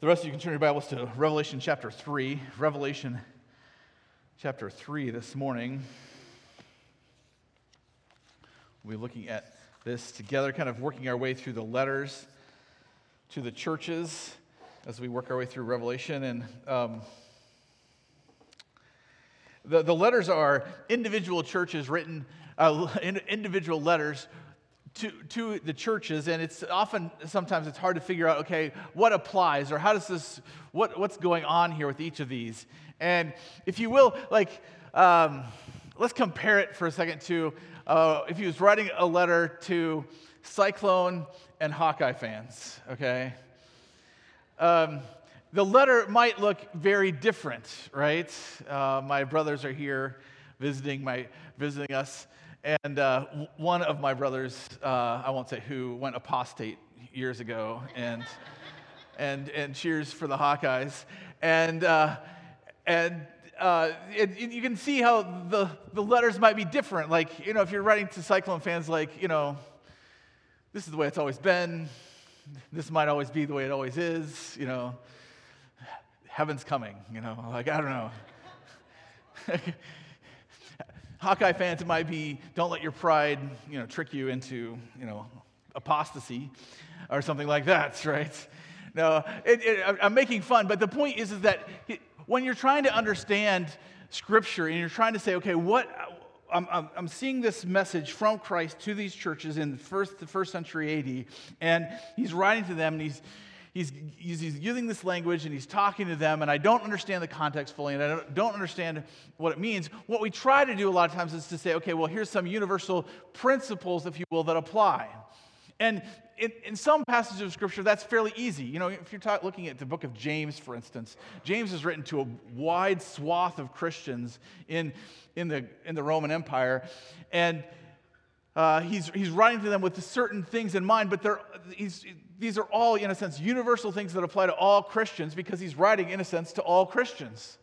The rest of you can turn your Bibles to Revelation chapter 3. Revelation chapter 3 this morning. We'll be looking at this together, kind of working our way through the letters to the churches as we work our way through Revelation. And the letters are individual churches written, individual letters to the churches, and it's often, sometimes it's hard to figure out, okay, what applies, or how does this, what's going on here with each of these? And if you will, like, let's compare it for a second to if he was writing a letter to Cyclone and Hawkeye fans, okay? The letter might look very different, right? My brothers are here visiting us. And one of my brothers, I won't say who, went apostate years ago, and and cheers for the Hawkeyes. And you can see how the letters might be different. Like, you know, if you're writing to Cyclone fans, like, you know, this is the way it's always been. This might always be the way it always is. You know, heaven's coming. You know, like, I don't know. Hawkeye fans, it might be, don't let your pride, you know, trick you into, you know, apostasy or something like that, right? No, I'm making fun, but the point is that when you're trying to understand Scripture and you're trying to say, okay, what I'm seeing this message from Christ to these churches in the first century AD, and he's writing to them, and He's using this language, and he's talking to them, and I don't understand the context fully, and I don't understand what it means. What we try to do a lot of times is to say, okay, well, here's some universal principles, if you will, that apply. And in some passages of Scripture, that's fairly easy. You know, if you're looking at the book of James, for instance, James is written to a wide swath of Christians in the Roman Empire, and he's writing to them with certain things in mind, but these are all, in a sense, universal things that apply to all Christians because he's writing, in a sense, to all Christians.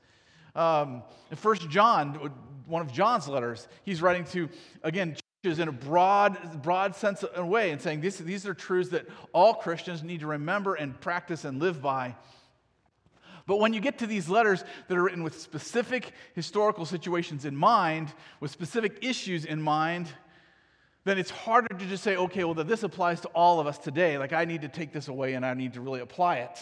In 1 John, one of John's letters, he's writing to, again, churches in a broad sense of way and saying these are truths that all Christians need to remember and practice and live by. But when you get to these letters that are written with specific historical situations in mind, with specific issues in mind, then it's harder to just say, okay, well, this applies to all of us today. Like, I need to take this away, and I need to really apply it.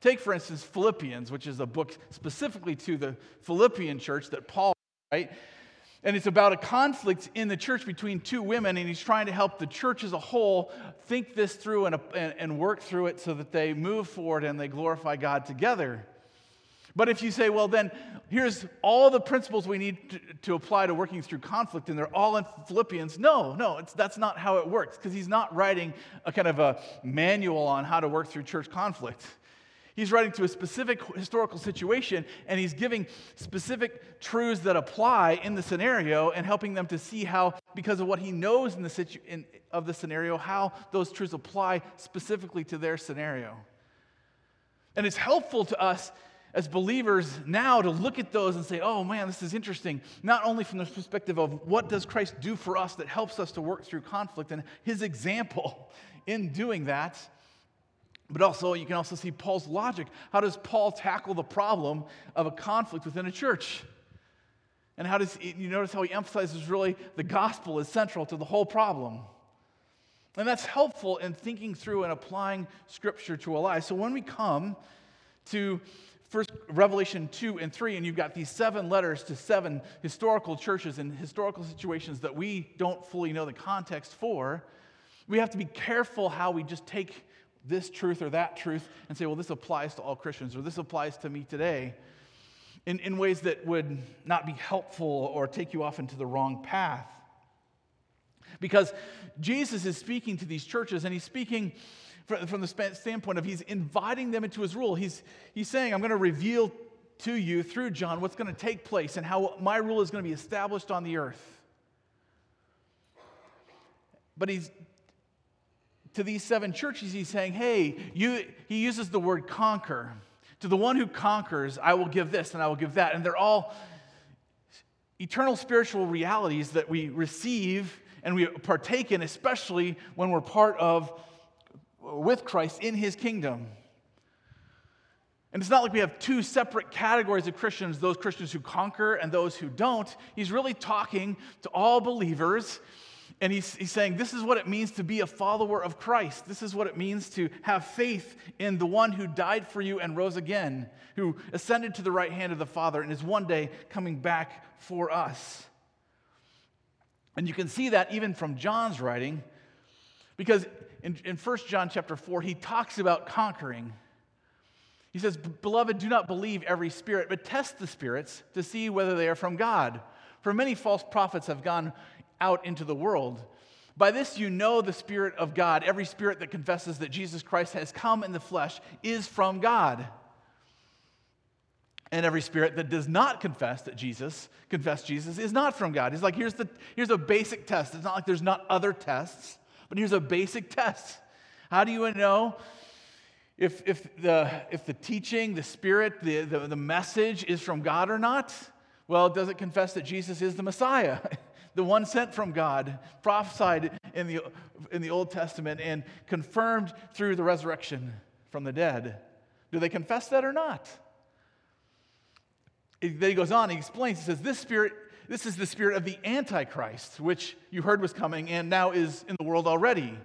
Take, for instance, Philippians, which is a book specifically to the Philippian church that Paul, right? And it's about a conflict in the church between two women, and he's trying to help the church as a whole think this through and work through it so that they move forward and they glorify God together. But if you say, well, then here's all the principles we need to apply to working through conflict, and they're all in Philippians, that's not how it works, because he's not writing a kind of a manual on how to work through church conflict. He's writing to a specific historical situation, and he's giving specific truths that apply in the scenario and helping them to see how, because of what he knows of the scenario, how those truths apply specifically to their scenario. And it's helpful to us as believers now to look at those and say, oh man, this is interesting, not only from the perspective of what does Christ do for us that helps us to work through conflict and his example in doing that, but also you can also see Paul's logic. How does Paul tackle the problem of a conflict within a church? And how does you notice how he emphasizes really the gospel is central to the whole problem? And that's helpful in thinking through and applying Scripture to our lives. So when we come to First Revelation 2 and 3, and you've got these 7 letters to 7 historical churches and historical situations that we don't fully know the context for, we have to be careful how we just take this truth or that truth and say, well, this applies to all Christians, or this applies to me today, in ways that would not be helpful or take you off into the wrong path. Because Jesus is speaking to these churches, and he's speaking from the standpoint of he's inviting them into his rule. He's saying, I'm going to reveal to you through John what's going to take place and how my rule is going to be established on the earth. But to these 7 churches, he's saying, hey, he uses the word conquer. To the one who conquers, I will give this and I will give that. And they're all eternal spiritual realities that we receive and we partake in, especially when we're part of with Christ in his kingdom. And it's not like we have two separate categories of Christians, those Christians who conquer and those who don't. He's really talking to all believers, and he's saying this is what it means to be a follower of Christ. This is what it means to have faith in the one who died for you and rose again, who ascended to the right hand of the Father and is one day coming back for us. And you can see that even from John's writing, because in 1 John chapter 4, he talks about conquering. He says, "Beloved, do not believe every spirit, but test the spirits to see whether they are from God. For many false prophets have gone out into the world. By this you know the Spirit of God. Every spirit that confesses that Jesus Christ has come in the flesh is from God. And every spirit that does not confess that Jesus is not from God." He's like, here's a basic test. It's not like there's not other tests, but here's a basic test. How do you know If the teaching, the spirit, the message is from God or not? Well, does it confess that Jesus is the Messiah, the one sent from God, prophesied in the Old Testament and confirmed through the resurrection from the dead? Do they confess that or not? Then he goes on, he explains, he says, this is the spirit of the Antichrist, which you heard was coming and now is in the world already.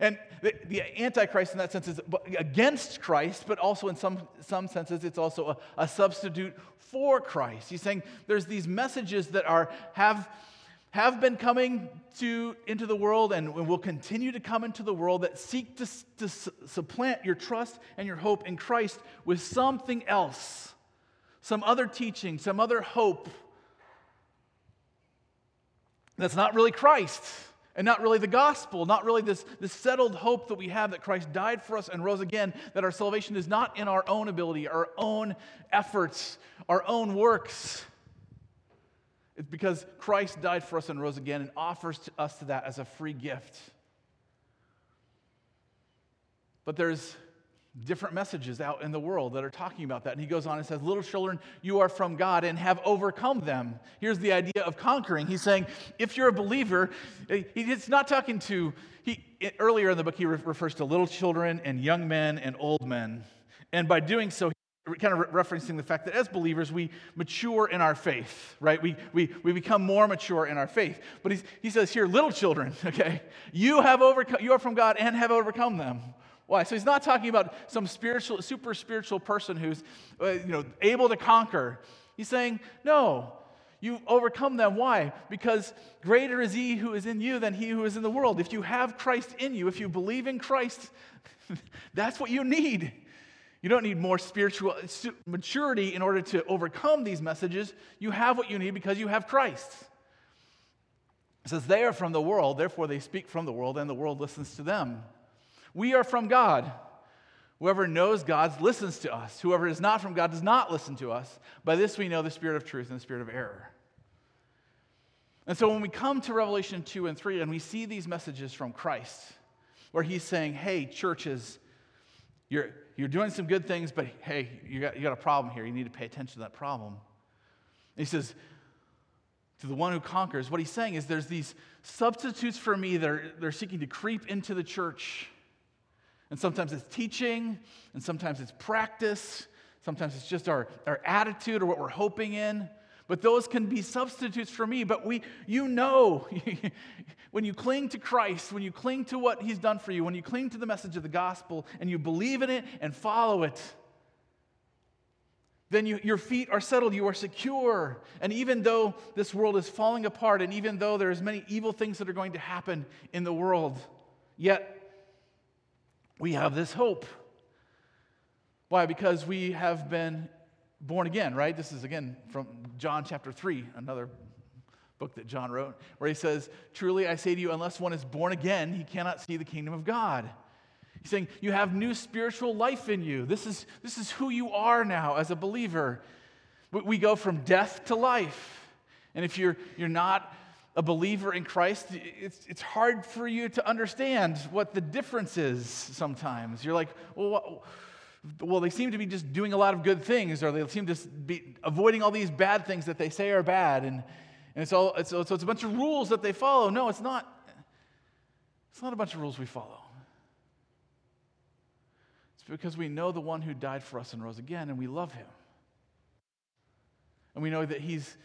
And the Antichrist in that sense is against Christ, but also in some senses it's also a substitute for Christ. He's saying there's these messages that have been coming into the world and will continue to come into the world that seek to supplant your trust and your hope in Christ with something else, some other teaching, some other hope that's not really Christ. And not really the gospel, not really this settled hope that we have that Christ died for us and rose again, that our salvation is not in our own ability, our own efforts, our own works. It's because Christ died for us and rose again and offers to us that as a free gift. But there's different messages out in the world that are talking about that. And he goes on and says, "Little children, you are from God and have overcome them." Here's the idea of conquering. He's saying, if you're a believer, he's not talking to, earlier in the book, he refers to little children and young men and old men. And by doing so, he's kind of referencing the fact that as believers, we mature in our faith, right? We become more mature in our faith. But he says here, little children, okay? You are from God and have overcome them. Why? So he's not talking about some super spiritual person who's able to conquer. He's saying, no, you overcome them. Why? Because greater is he who is in you than he who is in the world. If you have Christ in you, if you believe in Christ, that's what you need. You don't need more spiritual maturity in order to overcome these messages. You have what you need because you have Christ. It says, "They are from the world, therefore they speak from the world, and the world listens to them." We are from God. Whoever knows God listens to us. Whoever is not from God does not listen to us. By this we know the spirit of truth and the spirit of error. And so when we come to Revelation 2 and 3 and we see these messages from Christ, where he's saying, hey, churches, you're doing some good things, but hey, you got a problem here. You need to pay attention to that problem. And he says, to the one who conquers, what he's saying is there's these substitutes for me that are they're seeking to creep into the church. And sometimes it's teaching, and sometimes it's practice, sometimes it's just our attitude or what we're hoping in. But those can be substitutes for me. But when you cling to Christ, when you cling to what he's done for you, when you cling to the message of the gospel, and you believe in it and follow it, then your feet are settled, you are secure. And even though this world is falling apart, and even though there's many evil things that are going to happen in the world, yet we have this hope. Why? Because we have been born again, right? This is, again, from John chapter 3, another book that John wrote, where he says, "Truly I say to you, unless one is born again, he cannot see the kingdom of God." He's saying, you have new spiritual life in you. This is who you are now as a believer. We go from death to life. And if you're not a believer in Christ, it's hard for you to understand what the difference is sometimes. You're like, well, they seem to be just doing a lot of good things, or they seem to be avoiding all these bad things that they say are bad, and it's a bunch of rules that they follow. No, it's not. It's not a bunch of rules we follow. It's because we know the one who died for us and rose again, and we love him. And we know that he's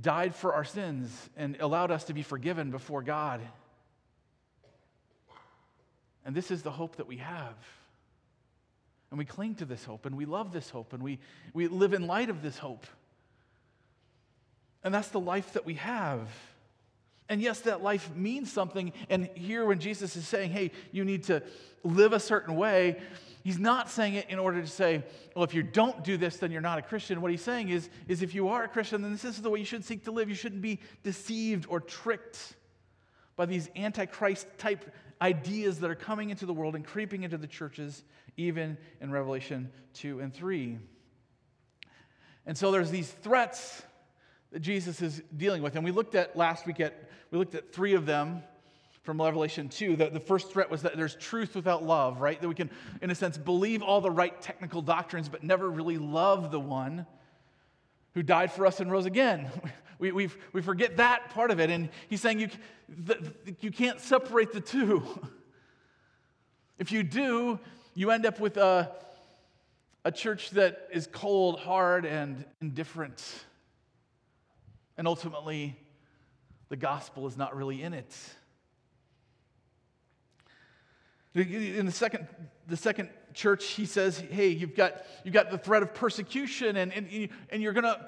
died for our sins and allowed us to be forgiven before God. And this is the hope that we have. And we cling to this hope, and we love this hope, and we live in light of this hope. And that's the life that we have. And yes, that life means something. And here when Jesus is saying, hey, you need to live a certain way, he's not saying it in order to say, well, if you don't do this, then you're not a Christian. What he's saying is if you are a Christian, then this is the way you should seek to live. You shouldn't be deceived or tricked by these Antichrist-type ideas that are coming into the world and creeping into the churches, even in Revelation 2 and 3. And so there's these threats that Jesus is dealing with. And we looked at last week we looked at three of them from Revelation 2. The first threat was that there's truth without love, right? That we can, in a sense, believe all the right technical doctrines, but never really love the one who died for us and rose again. We forget that part of it. And he's saying you can't separate the two. If you do, you end up with a church that is cold, hard, and indifferent. And ultimately, the gospel is not really in it. In the second church, he says, hey, you've got the threat of persecution, and you're gonna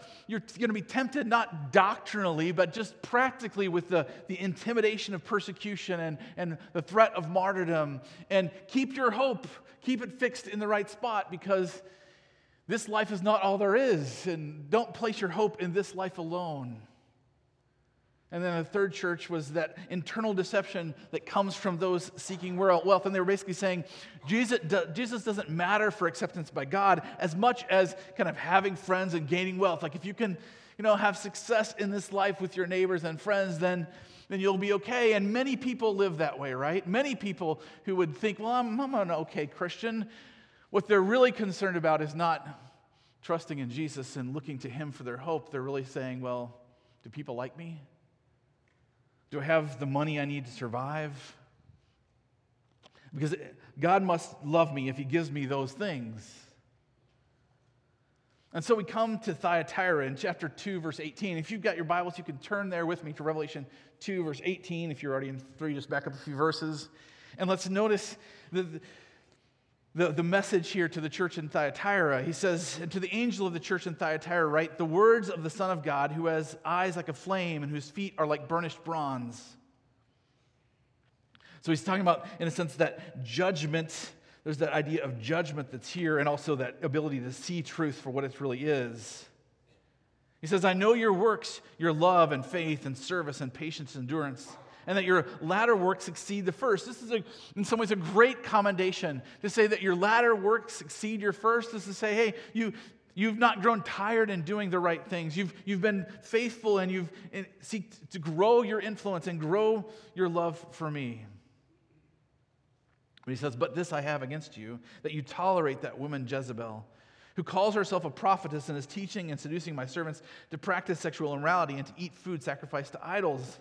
be tempted not doctrinally, but just practically with the intimidation of persecution and the threat of martyrdom. And keep your hope, keep it fixed in the right spot, because this life is not all there is, and don't place your hope in this life alone. And then the third church was that internal deception that comes from those seeking world wealth, and they were basically saying Jesus doesn't matter for acceptance by God as much as kind of having friends and gaining wealth. Like if you can, have success in this life with your neighbors and friends, then you'll be okay. And many people live that way, right? Many people who would think, well, I'm an okay Christian. What they're really concerned about is not trusting in Jesus and looking to him for their hope. They're really saying, well, do people like me? Do I have the money I need to survive? Because God must love me if he gives me those things. And so we come to Thyatira in chapter 2, verse 18. If you've got your Bibles, you can turn there with me to Revelation 2, verse 18. If you're already in 3, just back up a few verses. And let's notice the message here to the church in Thyatira. He says, to the angel of the church in Thyatira write, the words of the Son of God, who has eyes like a flame and whose feet are like burnished bronze. So he's talking about, in a sense, that judgment. There's that idea of judgment that's here, and also that ability to see truth for what it really is. He says, I know your works, your love and faith and service and patience and endurance, and that your latter works exceed the first. This is, in some ways, a great commendation to say that your latter works exceed your first. This is to say, hey, you've not grown tired in doing the right things. You've been faithful, and you've seek to grow your influence and grow your love for me. But he says, but this I have against you, that you tolerate that woman Jezebel, who calls herself a prophetess and is teaching and seducing my servants to practice sexual immorality and to eat food sacrificed to idols.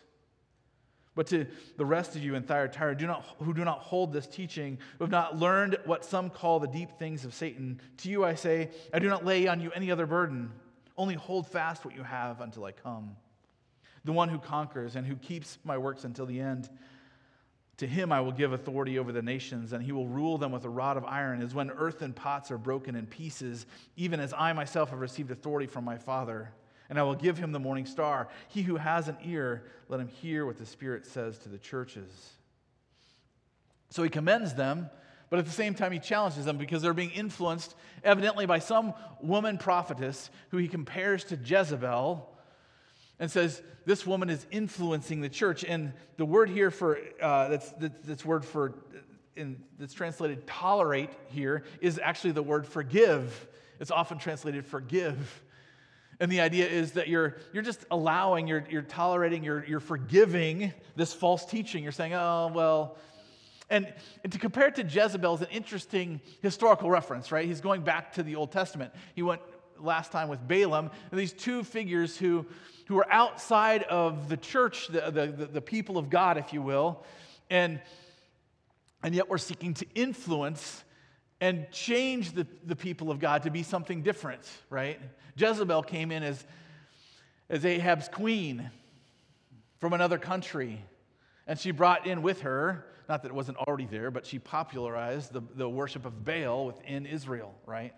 But to the rest of you in Thyatira who do not hold this teaching, who have not learned what some call the deep things of Satan, to you I say, I do not lay on you any other burden. Only hold fast what you have until I come. The one who conquers and who keeps my works until the end, to him I will give authority over the nations, and he will rule them with a rod of iron, as when earthen pots are broken in pieces, even as I myself have received authority from my Father. And I will give him the morning star. He who has an ear, let him hear what the Spirit says to the churches. So he commends them, but at the same time he challenges them because they're being influenced evidently by some woman prophetess who he compares to Jezebel and says, this woman is influencing the church. And the word here for, that's translated tolerate here, is actually the word forgive. It's often translated forgive. And the idea is that you're just allowing, you're tolerating, you're forgiving this false teaching. You're saying, oh, well. And to compare it to Jezebel is an interesting historical reference, right? He's going back to the Old Testament. He went last time with Balaam. And these two figures who are outside of the church, the people of God, if you will, and yet we're seeking to influence and change the people of God to be something different, right? Jezebel came in as Ahab's queen from another country, and she brought in with her, not that it wasn't already there, but she popularized the worship of Baal within Israel, right?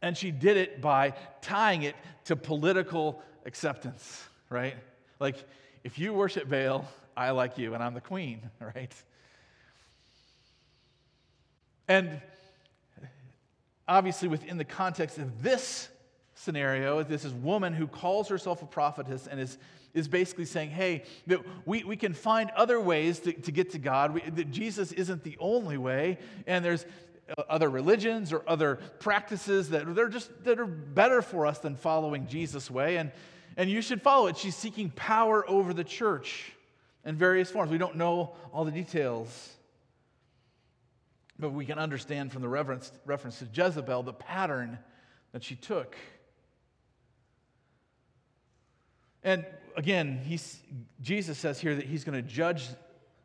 And she did it by tying it to political acceptance, right? Like, if you worship Baal, I like you, and I'm the queen, right? And obviously, within the context of this scenario, this is a woman who calls herself a prophetess and is basically saying, hey, that we can find other ways to get to God, that Jesus isn't the only way, and there's other religions or other practices that are better for us than following Jesus' way, and you should follow it. She's seeking power over the church in various forms. We don't know all the details, but we can understand from the reference to Jezebel the pattern that she took. And again, Jesus says here that he's going to judge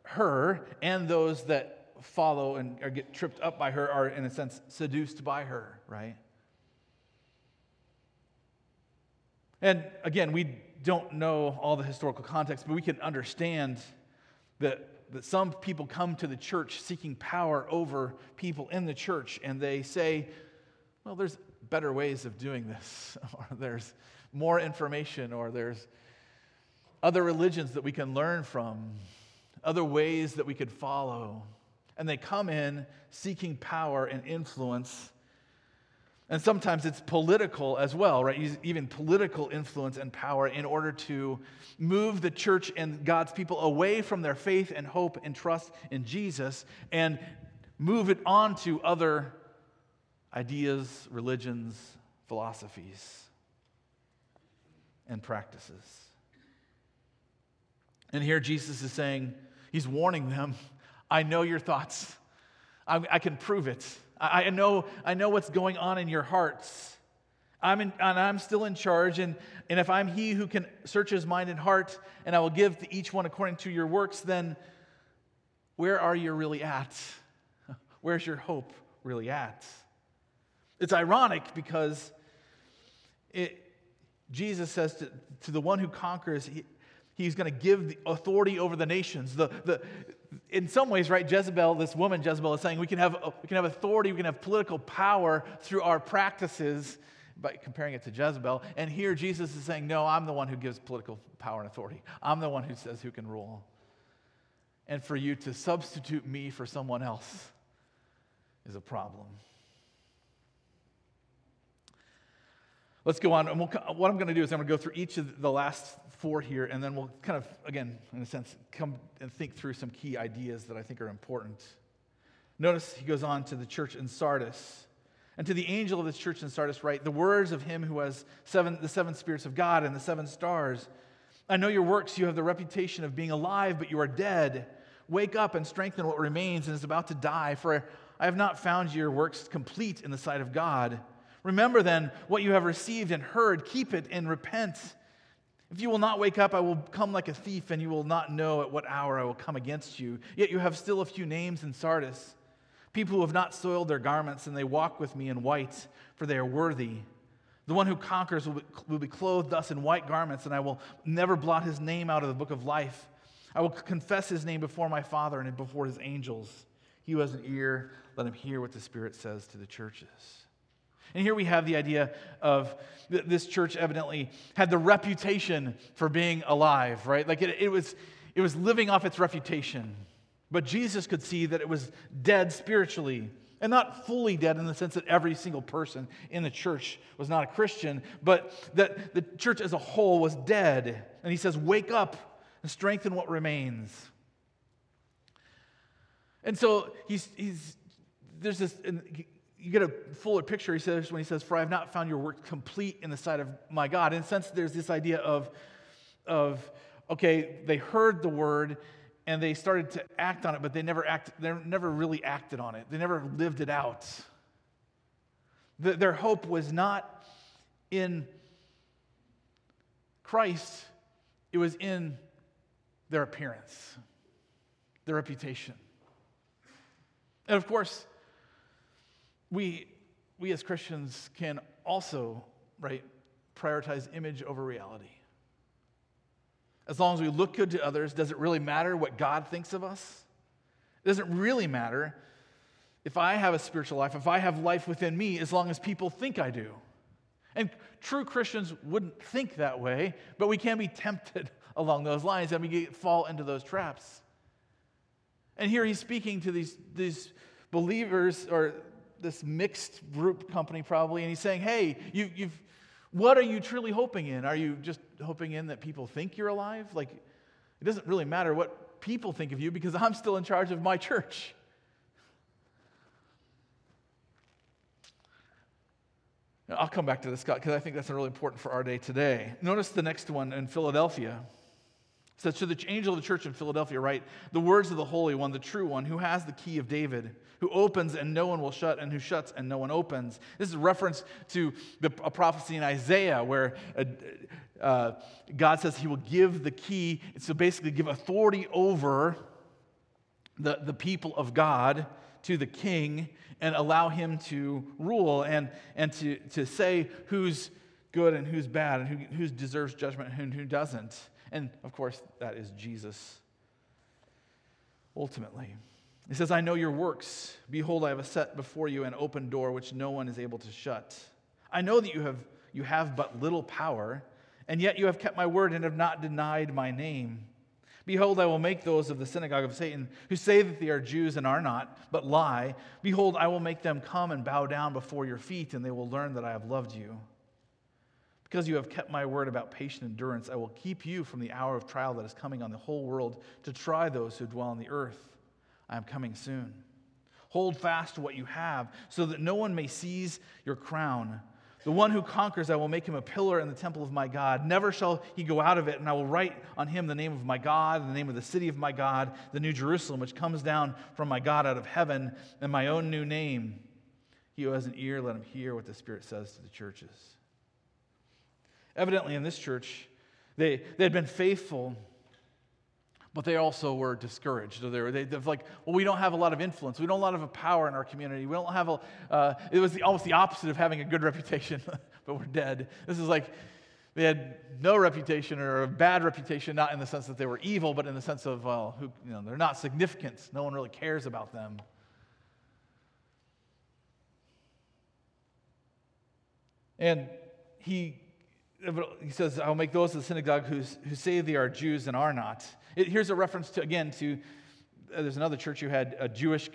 her, and those that follow and or get tripped up by her are, in a sense, seduced by her, right? And again, we don't know all the historical context, but we can understand that some people come to the church seeking power over people in the church, and they say, well, there's better ways of doing this, or there's more information, or there's other religions that we can learn from, other ways that we could follow. And they come in seeking power and influence, and sometimes it's political as well, right? Even political influence and power in order to move the church and God's people away from their faith and hope and trust in Jesus and move it on to other ideas, religions, philosophies, and practices. And here Jesus is saying, he's warning them, I know your thoughts. I can prove it. I know what's going on in your hearts. I'm still in charge, and if I'm he who can search his mind and heart, and I will give to each one according to your works, then where are you really at? Where's your hope really at? It's ironic because Jesus says to the one who conquers, he's going to give the authority over the nations. In some ways, right, Jezebel, this woman Jezebel is saying we can have authority, we can have political power through our practices, by comparing it to Jezebel. And here Jesus is saying, no, I'm the one who gives political power and authority. I'm the one who says who can rule. And for you to substitute me for someone else is a problem. Let's go on. And what I'm going to do is I'm going to go through each of the last four here, and then we'll kind of, again, in a sense, come and think through some key ideas that I think are important. Notice he goes on to the church in Sardis. And to the angel of this church in Sardis write, the words of him who has the seven spirits of God and the seven stars. I know your works. You have the reputation of being alive, but you are dead. Wake up and strengthen what remains and is about to die, for I have not found your works complete in the sight of God. Remember then what you have received and heard, keep it and repent. If you will not wake up, I will come like a thief, and you will not know at what hour I will come against you. Yet you have still a few names in Sardis, people who have not soiled their garments, and they walk with me in white, for they are worthy. The one who conquers will be clothed thus in white garments, and I will never blot his name out of the book of life. I will confess his name before my Father and before his angels. He who has an ear, let him hear what the Spirit says to the churches. And here we have the idea of this church evidently had the reputation for being alive, right? Like it was living off its reputation. But Jesus could see that it was dead spiritually, and not fully dead in the sense that every single person in the church was not a Christian, but that the church as a whole was dead. And he says, wake up and strengthen what remains. And so there's this you get a fuller picture, he says, when he says, "For I have not found your work complete in the sight of my God." In a sense, there's this idea of okay, they heard the word and they started to act on it, but they never really acted on it. They never lived it out. Their hope was not in Christ, it was in their appearance, their reputation. And of course, we as Christians can also, right, prioritize image over reality. As long as we look good to others, does it really matter what God thinks of us? It doesn't really matter if I have a spiritual life, if I have life within me, as long as people think I do. And true Christians wouldn't think that way, but we can be tempted along those lines, and we fall into those traps. And here he's speaking to these believers, or this mixed group company probably, and he's saying, hey, what are you truly hoping in? Are you just hoping in that people think you're alive? Like, it doesn't really matter what people think of you because I'm still in charge of my church. I'll come back to this, Scott, because I think that's really important for our day today. Notice the next one in Philadelphia. It says, "To the angel of the church in Philadelphia write, the words of the Holy One, the true One, who has the key of David, who opens and no one will shut, and who shuts and no one opens." This is a reference to a prophecy in Isaiah where God says he will give the key, so basically give authority over the people of God to the king and allow him to rule and to say who's good and who's bad and who deserves judgment and who doesn't. And, of course, that is Jesus ultimately. He says, "I know your works. Behold, I have set before you an open door which no one is able to shut. I know that you have but little power, and yet you have kept my word and have not denied my name. Behold, I will make those of the synagogue of Satan who say that they are Jews and are not, but lie. Behold, I will make them come and bow down before your feet, and they will learn that I have loved you. Because you have kept my word about patient endurance, I will keep you from the hour of trial that is coming on the whole world to try those who dwell on the earth. I am coming soon. Hold fast to what you have, so that no one may seize your crown. The one who conquers, I will make him a pillar in the temple of my God. Never shall he go out of it, and I will write on him the name of my God, the name of the city of my God, the New Jerusalem, which comes down from my God out of heaven, and my own new name. He who has an ear, let him hear what the Spirit says to the churches." Evidently, in this church, they had been faithful, but they also were discouraged. They're like, well, we don't have a lot of influence. We don't have a lot of power in our community. We don't have a. It was almost the opposite of having a good reputation, but we're dead. This is like they had no reputation or a bad reputation, not in the sense that they were evil, but in the sense of they're not significant. No one really cares about them. And He says, "I'll make those of the synagogue who say they are Jews and are not." Here's a reference to there's another church who had a Jewish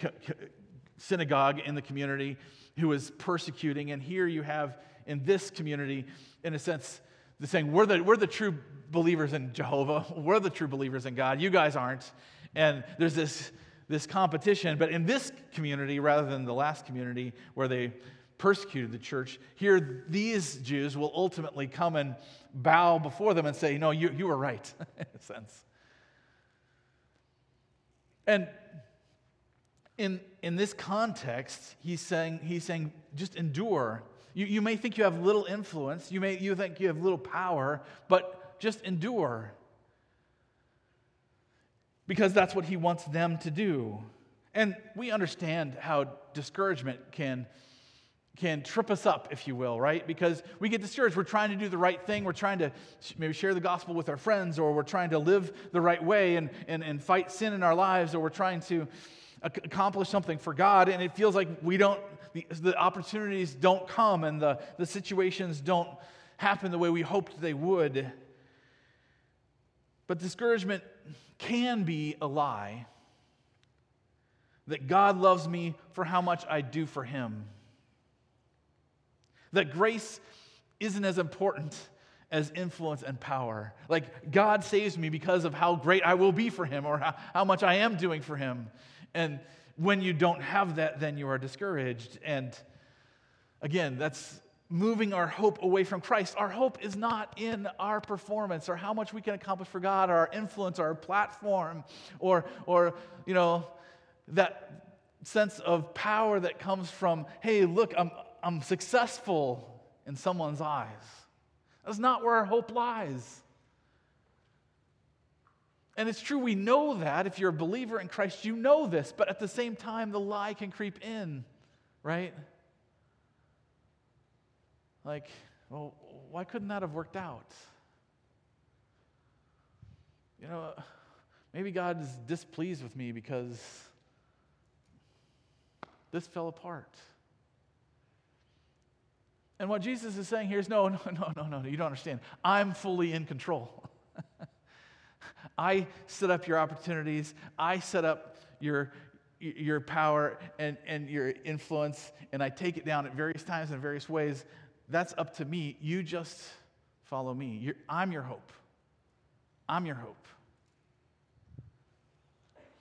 synagogue in the community who was persecuting, and here you have in this community, in a sense, the saying, we're the true believers in Jehovah, we're the true believers in God, you guys aren't, and there's this competition, but in this community, rather than the last community where they persecuted the church, here these Jews will ultimately come and bow before them and say, no, you were right, in a sense. And in this context, he's saying, just endure. You may think you have little influence, you think you have little power, but just endure. Because that's what he wants them to do. And we understand how discouragement can trip us up, if you will, right? Because we get discouraged. We're trying to do the right thing. We're trying to maybe share the gospel with our friends, or we're trying to live the right way and fight sin in our lives, or we're trying to accomplish something for God, and it feels like the opportunities don't come, and the situations don't happen the way we hoped they would. But discouragement can be a lie that God loves me for how much I do for him. That grace isn't as important as influence and power. Like, God saves me because of how great I will be for him, or how much I am doing for him. And when you don't have that, then you are discouraged. And Again, that's moving our hope away from Christ. Our hope is not in our performance or how much we can accomplish for God or our influence or our platform or you know, that sense of power that comes from, hey, look, I'm successful in someone's eyes. That's not where our hope lies. And it's true, we know that. If you're a believer in Christ, you know this. But at the same time, the lie can creep in, right? Like, well, why couldn't that have worked out? You know, maybe God is displeased with me because this fell apart. And what Jesus is saying here is, no, you don't understand. I'm fully in control. I set up your opportunities. I set up your power and your influence, and I take it down at various times in various ways. That's up to me. You just follow me. I'm your hope. I'm your hope.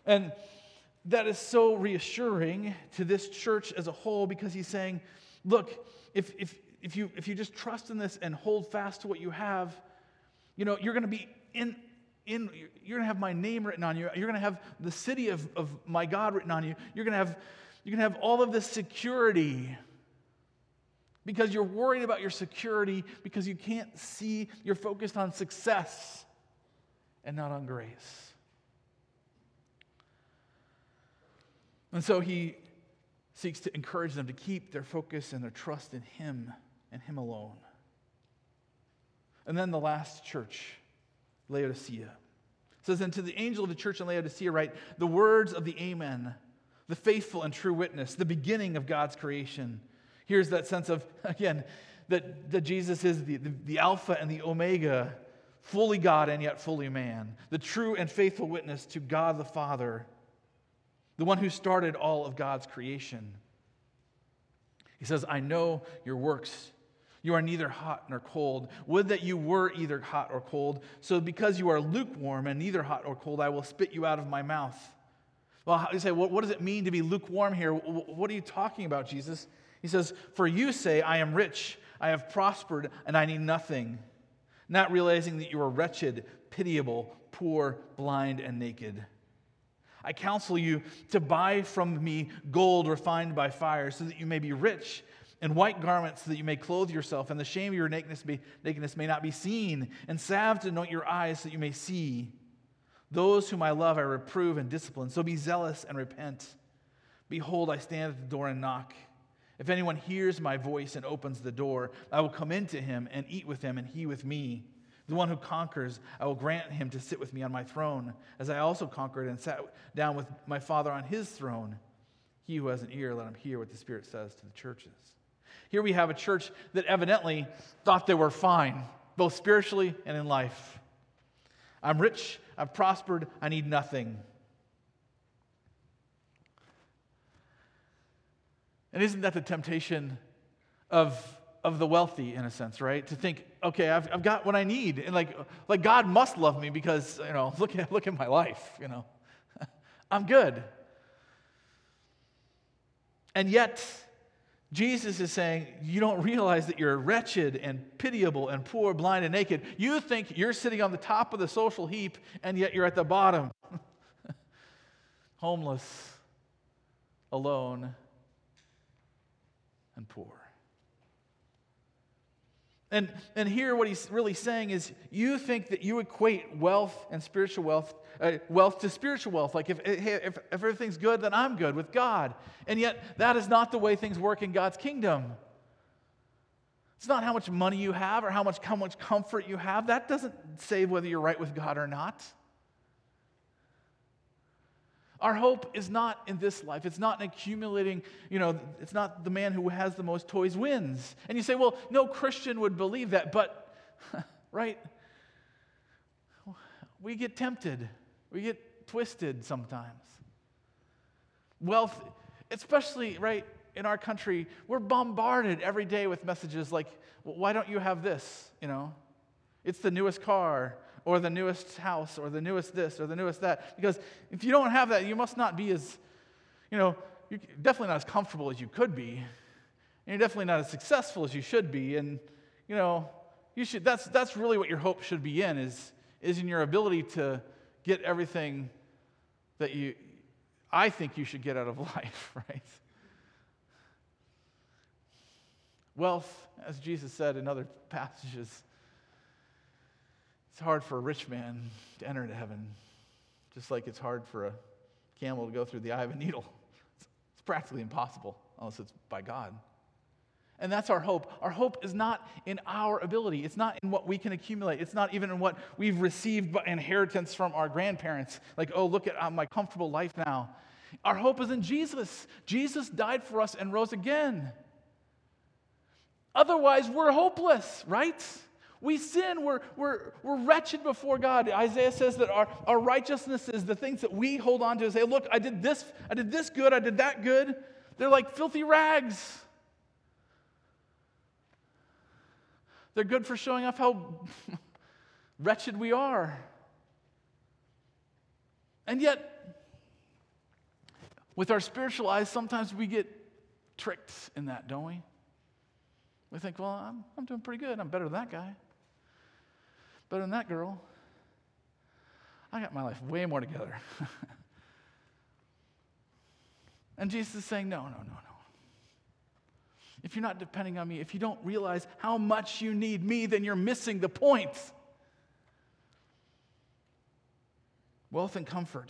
And that is so reassuring to this church as a whole, because he's saying, look, if you just trust in this and hold fast to what you have, you know, you're going to be you're going to have my name written on you. You're going to have the city of my God written on you. You're going to have all of this security, because you're worried about your security because you can't see. You're focused on success and not on grace. And so he seeks to encourage them to keep their focus and their trust in him and him alone. And then the last church, Laodicea. It says, and to the angel of the church in Laodicea write, the words of the Amen, the faithful and true witness, the beginning of God's creation. Here's that sense of, again, that Jesus is the Alpha and the Omega, fully God and yet fully man, the true and faithful witness to God the Father, the one who started all of God's creation. He says, I know your works. You are neither hot nor cold. Would that you were either hot or cold. So because you are lukewarm and neither hot or cold, I will spit you out of my mouth. Well, you say, what does it mean to be lukewarm here? What are you talking about, Jesus? He says, for you say, I am rich, I have prospered, and I need nothing, not realizing that you are wretched, pitiable, poor, blind, and naked. I counsel you to buy from me gold refined by fire, so that you may be rich, and white garments so that you may clothe yourself, and the shame of your nakedness may not be seen, and salve to anoint your eyes so that you may see. Those whom I love I reprove and discipline, so be zealous and repent. Behold, I stand at the door and knock. If anyone hears my voice and opens the door, I will come into him and eat with him and he with me. The one who conquers, I will grant him to sit with me on my throne, as I also conquered and sat down with my Father on his throne. He who has an ear, let him hear what the Spirit says to the churches. Here we have a church that evidently thought they were fine, both spiritually and in life. I'm rich, I've prospered, I need nothing. And isn't that the temptation of the wealthy, in a sense, right? To think, okay, I've got what I need, and like God must love me because, you know, look at my life, you know, I'm good. And yet, Jesus is saying, you don't realize that you're wretched and pitiable and poor, blind and naked. You think you're sitting on the top of the social heap, and yet you're at the bottom, homeless, alone, and poor. And here what he's really saying is, you think that you equate wealth and spiritual wealth to spiritual wealth. Like if everything's good, then I'm good with God. And yet that is not the way things work in God's kingdom. It's not how much money you have or how much comfort you have. That doesn't say whether you're right with God or not. Our hope is not in this life. It's not in accumulating, you know, it's not the man who has the most toys wins. And you say, well, no Christian would believe that, but, right? We get tempted. We get twisted sometimes. Wealth, especially, right, in our country, we're bombarded every day with messages like, well, why don't you have this, you know? It's the newest car, or the newest house, or the newest this, or the newest that. Because if you don't have that, you must not be as, you know, you're definitely not as comfortable as you could be. and you're definitely not as successful as you should be. And you know, you should. That's really what your hope should be in is in your ability to get everything that you. I think you should get out of life, right? Wealth, as Jesus said in other passages, it's hard for a rich man to enter into heaven, just like it's hard for a camel to go through the eye of a needle. It's practically impossible, unless it's by God. And that's our hope. Our hope is not in our ability. It's not in what we can accumulate. It's not even in what we've received by inheritance from our grandparents. Like, oh, look at my comfortable life now. Our hope is in Jesus. Jesus died for us and rose again. Otherwise, we're hopeless, right? We sin. We're wretched before God. Isaiah says that our righteousness is the things that we hold on to and say, look, I did this good, I did that good. They're like filthy rags. They're good for showing off how wretched we are. And yet, with our spiritual eyes, sometimes we get tricked in that, don't we? We think, well, I'm doing pretty good. I'm better than that guy. Better than that girl. I got my life way more together. And Jesus is saying, no. If you're not depending on me, if you don't realize how much you need me, then you're missing the point. Wealth and comfort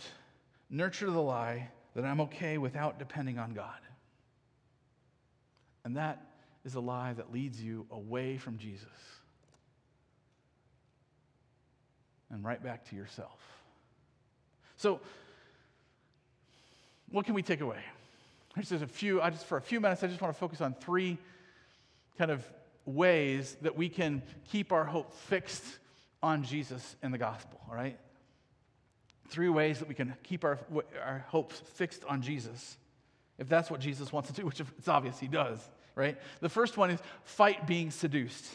nurture the lie that I'm okay without depending on God. And that is a lie that leads you away from Jesus and right back to yourself. So, what can we take away? For a few minutes, I just want to focus on three kind of ways that we can keep our hope fixed on Jesus and the gospel, all right? Three ways that we can keep our hopes fixed on Jesus, if that's what Jesus wants to do, which it's obvious he does, right? The first one is fight being seduced.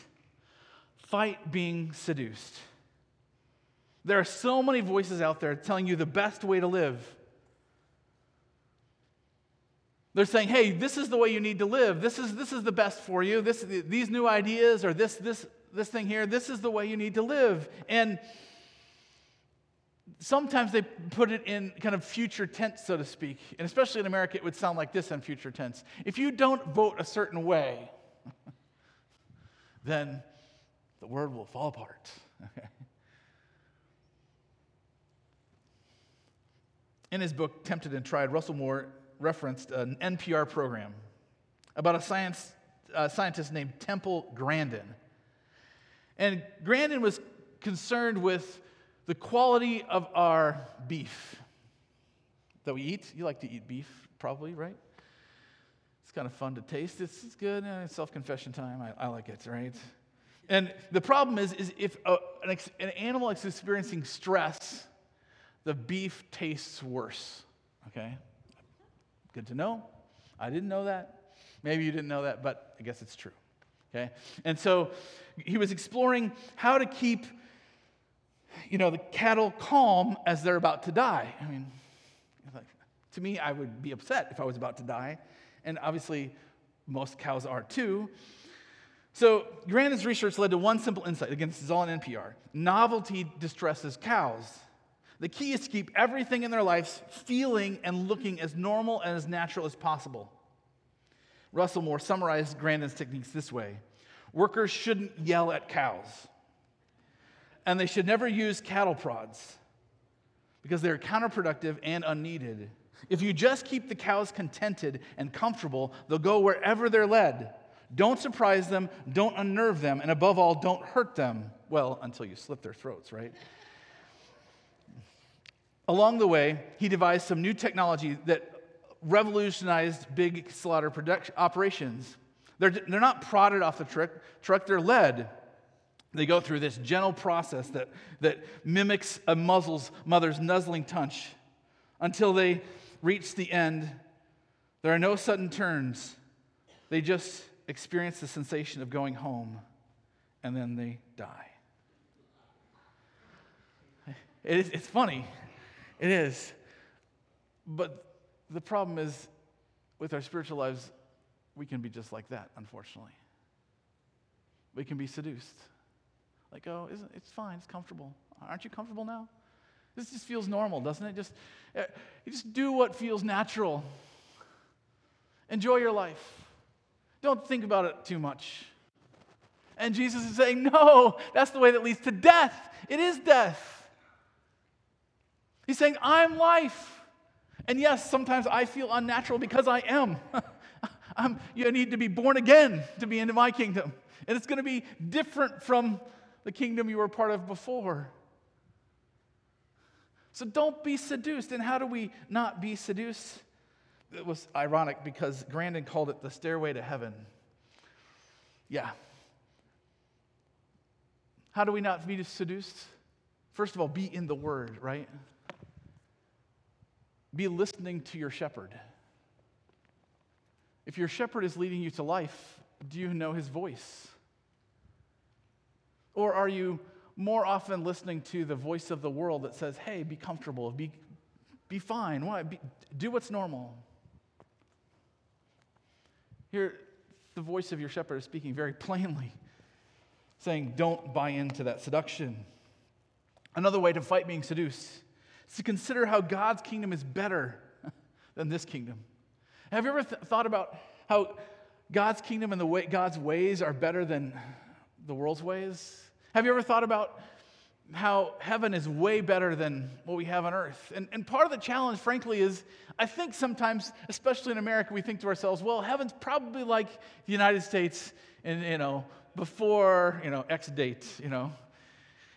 Fight being seduced. There are so many voices out there telling you the best way to live. They're saying, hey, this is the way you need to live. This is the best for you. These new ideas or this thing here, this is the way you need to live. And sometimes they put it in kind of future tense, so to speak. And especially in America, it would sound like this in future tense. If you don't vote a certain way, then the world will fall apart. Okay. In his book, Tempted and Tried, Russell Moore referenced an NPR program about a scientist named Temple Grandin. And Grandin was concerned with the quality of our beef that we eat. You like to eat beef, probably, right? It's kind of fun to taste. It's good. Self-confession time. I like it, right? And the problem is if an animal is experiencing stress, the beef tastes worse, okay? Good to know. I didn't know that. Maybe you didn't know that, but I guess it's true. Okay? And so he was exploring how to keep, you know, the cattle calm as they're about to die. I mean, like, to me, I would be upset if I was about to die. And obviously, most cows are too. So Grandin's research led to one simple insight. Again, this is all in NPR. Novelty distresses cows. The key is to keep everything in their lives feeling and looking as normal and as natural as possible. Russell Moore summarized Grandin's techniques this way. Workers shouldn't yell at cows. And they should never use cattle prods because they're counterproductive and unneeded. If you just keep the cows contented and comfortable, they'll go wherever they're led. Don't surprise them, don't unnerve them, and above all, don't hurt them. Well, until you slit their throats, right? Along the way, he devised some new technology that revolutionized big slaughter operations. They're not prodded off the truck, they're led. They go through this gentle process that mimics a mother's nuzzling touch until they reach the end. There are no sudden turns. They just experience the sensation of going home, and then they die. It's funny. It is, but the problem is with our spiritual lives, we can be just like that, unfortunately. We can be seduced. Like, oh, it's fine, it's comfortable. Aren't you comfortable now? This just feels normal, doesn't it? Just do what feels natural. Enjoy your life. Don't think about it too much. And Jesus is saying, no, that's the way that leads to death. It is death. He's saying, I'm life. And yes, sometimes I feel unnatural because I am. You need to be born again to be into my kingdom. And it's going to be different from the kingdom you were part of before. So don't be seduced. And how do we not be seduced? It was ironic because Grandin called it the stairway to heaven. Yeah. How do we not be seduced? First of all, be in the Word, right? Be listening to your shepherd. If your shepherd is leading you to life, do you know his voice? Or are you more often listening to the voice of the world that says, hey, be comfortable, be fine, why? Do what's normal. Here, the voice of your shepherd is speaking very plainly, saying, don't buy into that seduction. Another way to fight being seduced is to consider how God's kingdom is better than this kingdom. Have you ever thought about how God's kingdom and the way God's ways are better than the world's ways? Have you ever thought about how heaven is way better than what we have on earth? And part of the challenge, frankly, is I think sometimes, especially in America, we think to ourselves, well, heaven's probably like the United States and, before, X date,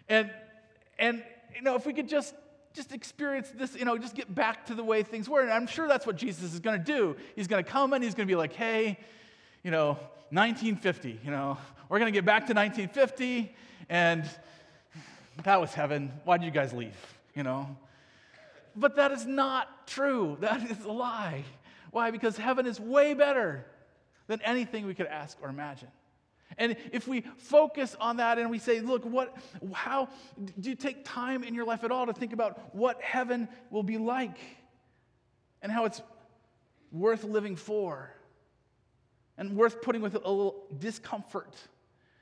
And if we could just experience this, just get back to the way things were. And I'm sure that's what Jesus is going to do. He's going to come and he's going to be like, hey, 1950, we're going to get back to 1950, and that was heaven. Why did you guys leave, But that is not true. That is a lie. Why? Because heaven is way better than anything we could ask or imagine. And if we focus on that and we say, look, how do you take time in your life at all to think about what heaven will be like and how it's worth living for and worth putting with a little discomfort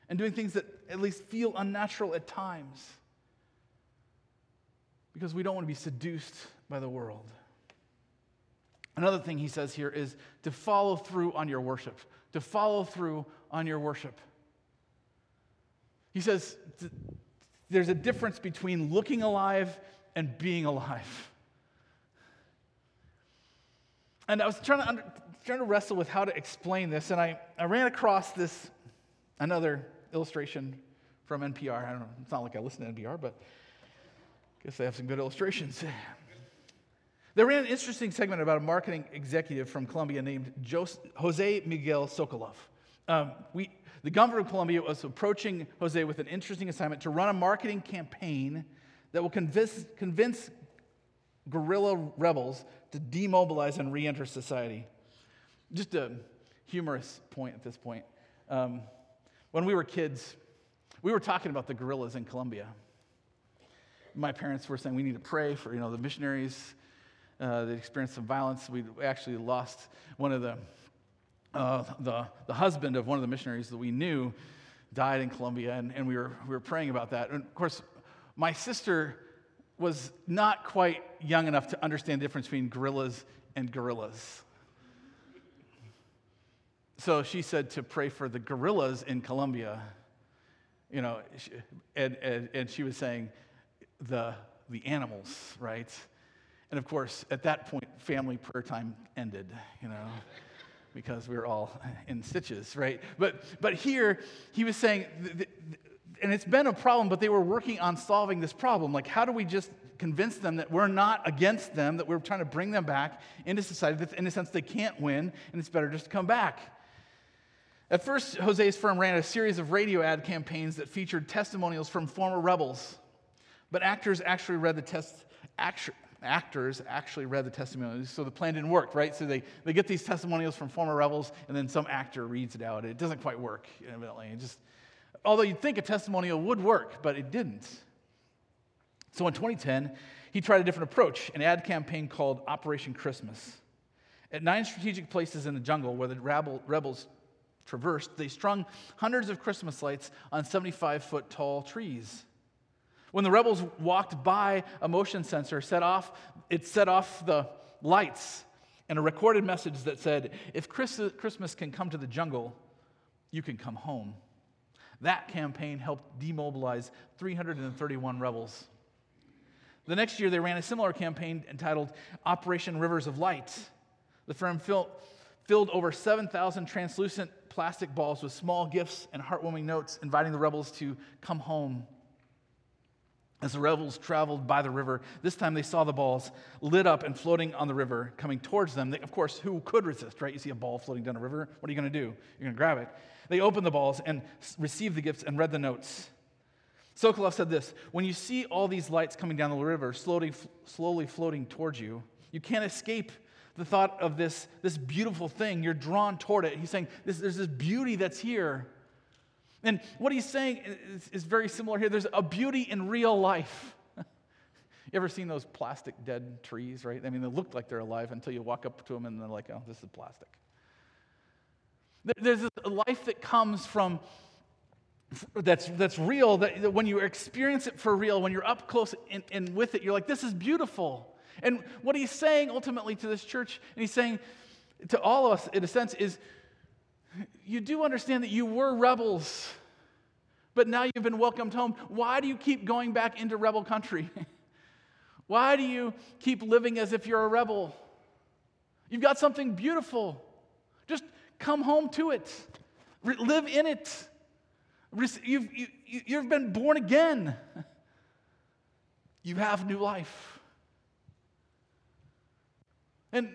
and doing things that at least feel unnatural at times, because we don't want to be seduced by the world. Another thing he says here is to follow through on your worship. To follow through on your worship. He says there's a difference between looking alive and being alive. And I was trying to wrestle with how to explain this, and I ran across this, another illustration from NPR. I don't know, it's not like I listen to NPR, but I guess they have some good illustrations. They ran an interesting segment about a marketing executive from Colombia named Jose Miguel Sokolov. The government of Colombia was approaching Jose with an interesting assignment to run a marketing campaign that will convince guerrilla rebels to demobilize and re-enter society. Just a humorous point at this point. When we were kids, we were talking about the guerrillas in Colombia. My parents were saying we need to pray for the missionaries. They experienced some violence. We actually lost one of the husband of one of the missionaries that we knew died in Colombia, and we were praying about that. And of course, my sister was not quite young enough to understand the difference between guerrillas and gorillas. So she said to pray for the guerrillas in Colombia, and she was saying the animals, right? And of course, at that point, family prayer time ended, because we were all in stitches, right? But here, he was saying, and it's been a problem, but they were working on solving this problem. Like, how do we just convince them that we're not against them, that we're trying to bring them back into society, that in a sense they can't win, and it's better just to come back? At first, Jose's firm ran a series of radio ad campaigns that featured testimonials from former rebels, but actors actually read the testimonials, so the plan didn't work, right? So they get these testimonials from former rebels, and then some actor reads it out. It doesn't quite work, evidently. Although you'd think a testimonial would work, but it didn't. So in 2010, he tried a different approach, an ad campaign called Operation Christmas. At 9 strategic places in the jungle where the rebels traversed, they strung hundreds of Christmas lights on 75-foot-tall trees. When the rebels walked by, a motion sensor set off the lights and a recorded message that said, "If Christmas can come to the jungle, you can come home." That campaign helped demobilize 331 rebels. The next year, they ran a similar campaign entitled Operation Rivers of Light. The firm filled over 7,000 translucent plastic balls with small gifts and heartwarming notes inviting the rebels to come home. As the rebels traveled by the river, this time they saw the balls lit up and floating on the river, coming towards them. They, of course, who could resist, right? You see a ball floating down a river. What are you going to do? You're going to grab it. They opened the balls and received the gifts and read the notes. Sokolov said this, "When you see all these lights coming down the river, slowly floating towards you, you can't escape the thought of this beautiful thing. You're drawn toward it." He's saying there's this beauty that's here. And what he's saying is very similar here. There's a beauty in real life. You ever seen those plastic dead trees, right? I mean, they look like they're alive until you walk up to them and they're like, oh, this is plastic. There's a life that comes from, that's real, that when you experience it for real, when you're up close and with it, you're like, this is beautiful. And what he's saying ultimately to this church, and he's saying to all of us in a sense is, you do understand that you were rebels, but now you've been welcomed home. Why do you keep going back into rebel country? Why do you keep living as if you're a rebel? You've got something beautiful. Just come home to it. Live in it. You've been born again. You have new life. And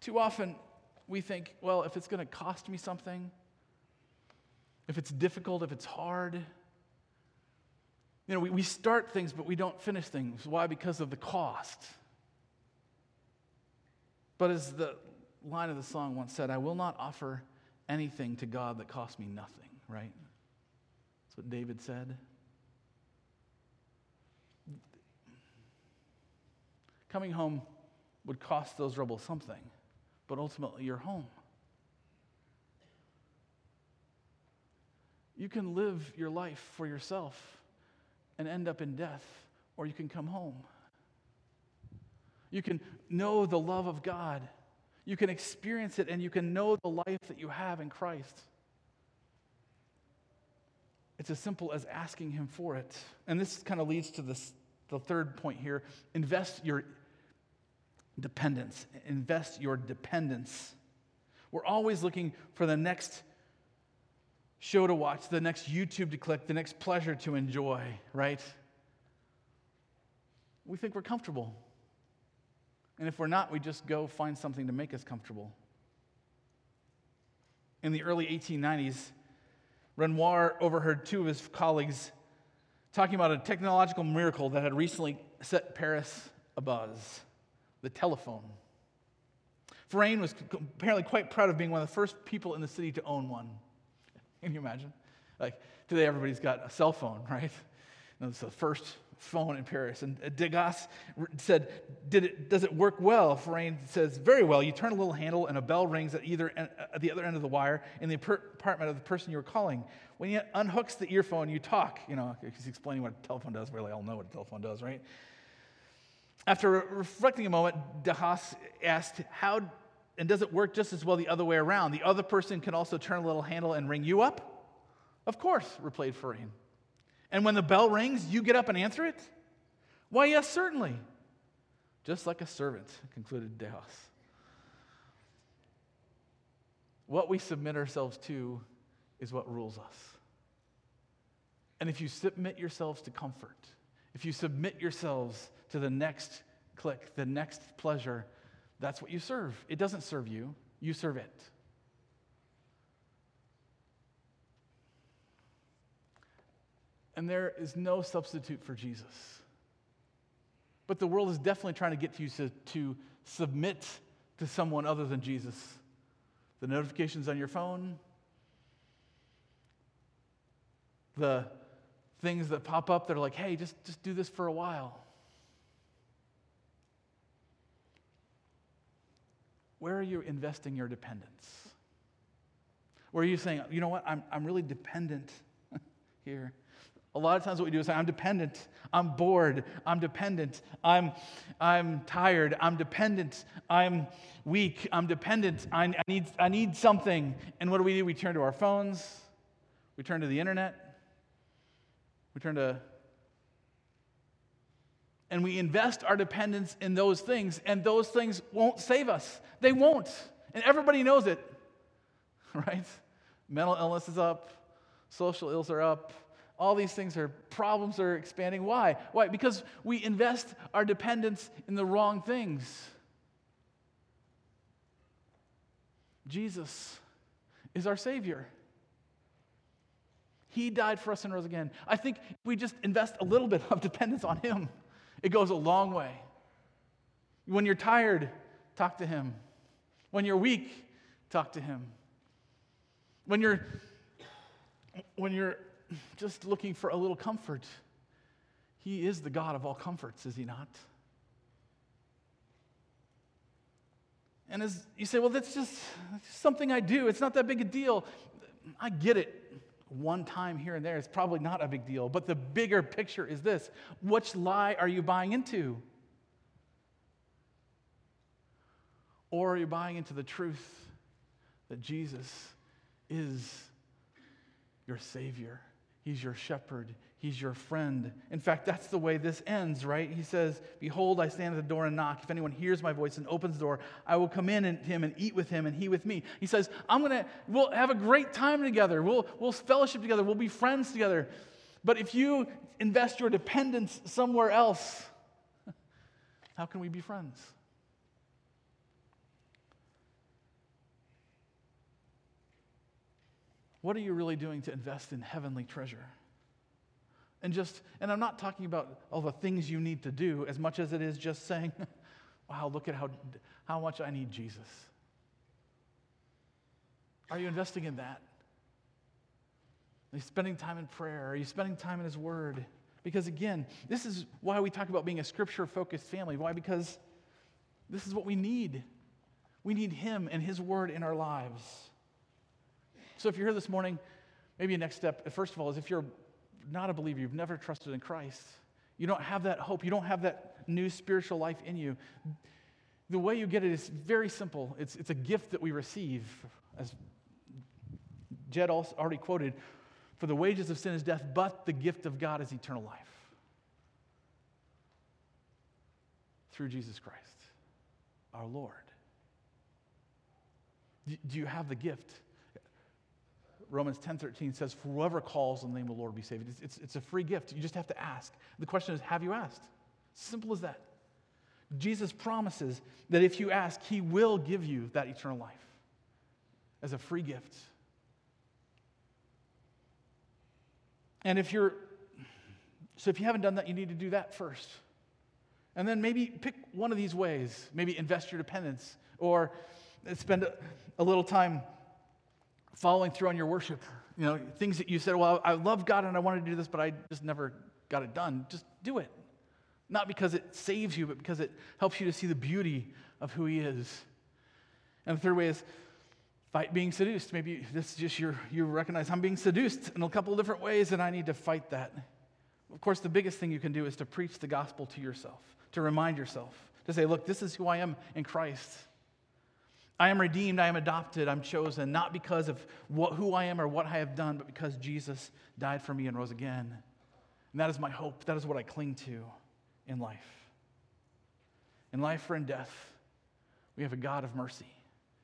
too often, we think, well, if it's going to cost me something, if it's difficult, if it's hard, you know, we start things, but we don't finish things. Why? Because of the cost. But as the line of the song once said, I will not offer anything to God that costs me nothing, right? That's what David said. Coming home would cost those rebels something. But ultimately, you're home. You can live your life for yourself and end up in death, or you can come home. You can know the love of God. You can experience it, and you can know the life that you have in Christ. It's as simple as asking Him for it. And this kind of leads to the third point here. Invest your dependence. Invest your dependence. We're always looking for the next show to watch, the next YouTube to click, the next pleasure to enjoy, right? We think we're comfortable. And if we're not, we just go find something to make us comfortable. In the early 1890s, Renoir overheard two of his colleagues talking about a technological miracle that had recently set Paris abuzz. The telephone. Forain was apparently quite proud of being one of the first people in the city to own one. Can you imagine? Like, today everybody's got a cell phone, right? And it's the first phone in Paris. And Degas said, does it work well? Forain says, very well. You turn a little handle and a bell rings at the other end of the wire in the apartment of the person you were calling. When he unhooks the earphone, you talk. You know, he's explaining what a telephone does. We all know what a telephone does, right? After reflecting a moment, Degas asked, how, and does it work just as well the other way around? The other person can also turn a little handle and ring you up? Of course, replied Forain. And when the bell rings, you get up and answer it? Why, yes, certainly. Just like a servant, concluded Degas. What we submit ourselves to is what rules us. And if you submit yourselves to comfort, if you submit yourselves to the next click, the next pleasure, that's what you serve. It doesn't serve you. You serve it. And there is no substitute for Jesus. But the world is definitely trying to get you to submit to someone other than Jesus. The notifications on your phone, the things that pop up that are like, hey, just do this for a while. Where are you investing your dependence? Where are you saying, you know what, I'm really dependent here? A lot of times what we do is say, I'm dependent, I'm bored, I'm dependent, I'm tired, I'm dependent, I'm weak, I'm dependent, I need something. And what do? We turn to our phones, we turn to the internet, and we invest our dependence in those things, and those things won't save us. They won't. And everybody knows it, right? Mental illness is up. Social ills are up. All these things are, problems are expanding. Why? Why? Because we invest our dependence in the wrong things. Jesus is our Savior. He died for us and rose again. I think if we just invest a little bit of dependence on Him, it goes a long way. When you're tired, talk to Him. When you're weak, talk to Him. When you're just looking for a little comfort, He is the God of all comforts, is He not? And as you say, well, that's just something I do. It's not that big a deal. I get it. One time here and there, it's probably not a big deal. But the bigger picture is this. Which lie are you buying into? Or are you buying into the truth that Jesus is your Savior? He's your shepherd. He's your friend. In fact, that's the way this ends, right? He says, "Behold, I stand at the door and knock. If anyone hears my voice and opens the door, I will come in to him and eat with him and he with me." He says, we'll have a great time together. We'll fellowship together. We'll be friends together. But if you invest your dependence somewhere else, how can we be friends? What are you really doing to invest in heavenly treasure? And I'm not talking about all the things you need to do as much as it is just saying, wow, look at how much I need Jesus. Are you investing in that? Are you spending time in prayer? Are you spending time in His Word? Because again, this is why we talk about being a Scripture-focused family. Why? Because this is what we need. We need Him and His Word in our lives. So if you're here this morning, maybe a next step, first of all, is if you're not a believer, you've never trusted in Christ, you don't have that hope, you don't have that new spiritual life in you, the way you get it is very simple. It's a gift that we receive. As Jed also already quoted, "For the wages of sin is death, but the gift of God is eternal life." Through Jesus Christ, our Lord. Do you have the gift? Romans 10:13 says, "For whoever calls on the name of the Lord will be saved." It's a free gift. You just have to ask. The question is, have you asked? Simple as that. Jesus promises that if you ask, He will give you that eternal life as a free gift. And if you haven't done that, you need to do that first. And then maybe pick one of these ways. Maybe invest your dependence, or spend a little time following through on your worship. You know, things that you said, well, I love God and I wanted to do this, but I just never got it done. Just do it. Not because it saves you, but because it helps you to see the beauty of who He is. And the third way is fight being seduced. Maybe this is just you recognize, I'm being seduced in a couple of different ways and I need to fight that. Of course, the biggest thing you can do is to preach the gospel to yourself, to remind yourself, to say, look, this is who I am in Christ. I am redeemed, I am adopted, I'm chosen, not because of who I am or what I have done, but because Jesus died for me and rose again. And that is my hope. That is what I cling to in life. In life or in death, we have a God of mercy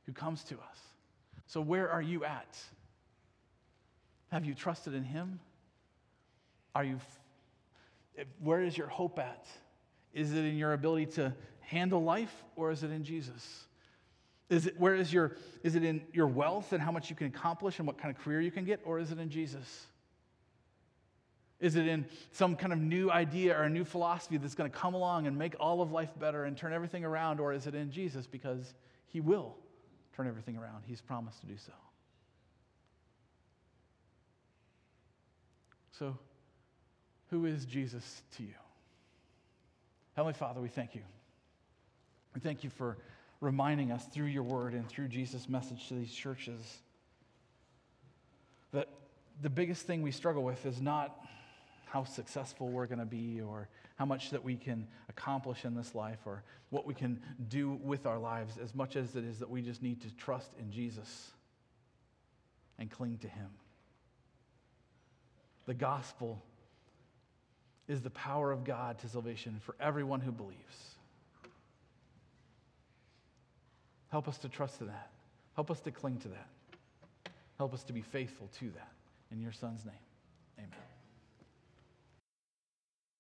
who comes to us. So where are you at? Have you trusted in Him? Where is your hope at? Is it in your ability to handle life, or is it in Jesus? Is it in your wealth and how much you can accomplish and what kind of career you can get, or is it in Jesus? Is it in some kind of new idea or a new philosophy that's going to come along and make all of life better and turn everything around, or is it in Jesus? Because He will turn everything around. He's promised to do so. So, who is Jesus to you? Heavenly Father, we thank You. We thank You for reminding us through your word and through Jesus' message to these churches that the biggest thing we struggle with is not how successful we're going to be or how much that we can accomplish in this life or what we can do with our lives, as much as it is that we just need to trust in Jesus and cling to him. The gospel is the power of God to salvation for everyone who believes. Help us to trust in that. Help us to cling to that. Help us to be faithful to that. In your Son's name, amen.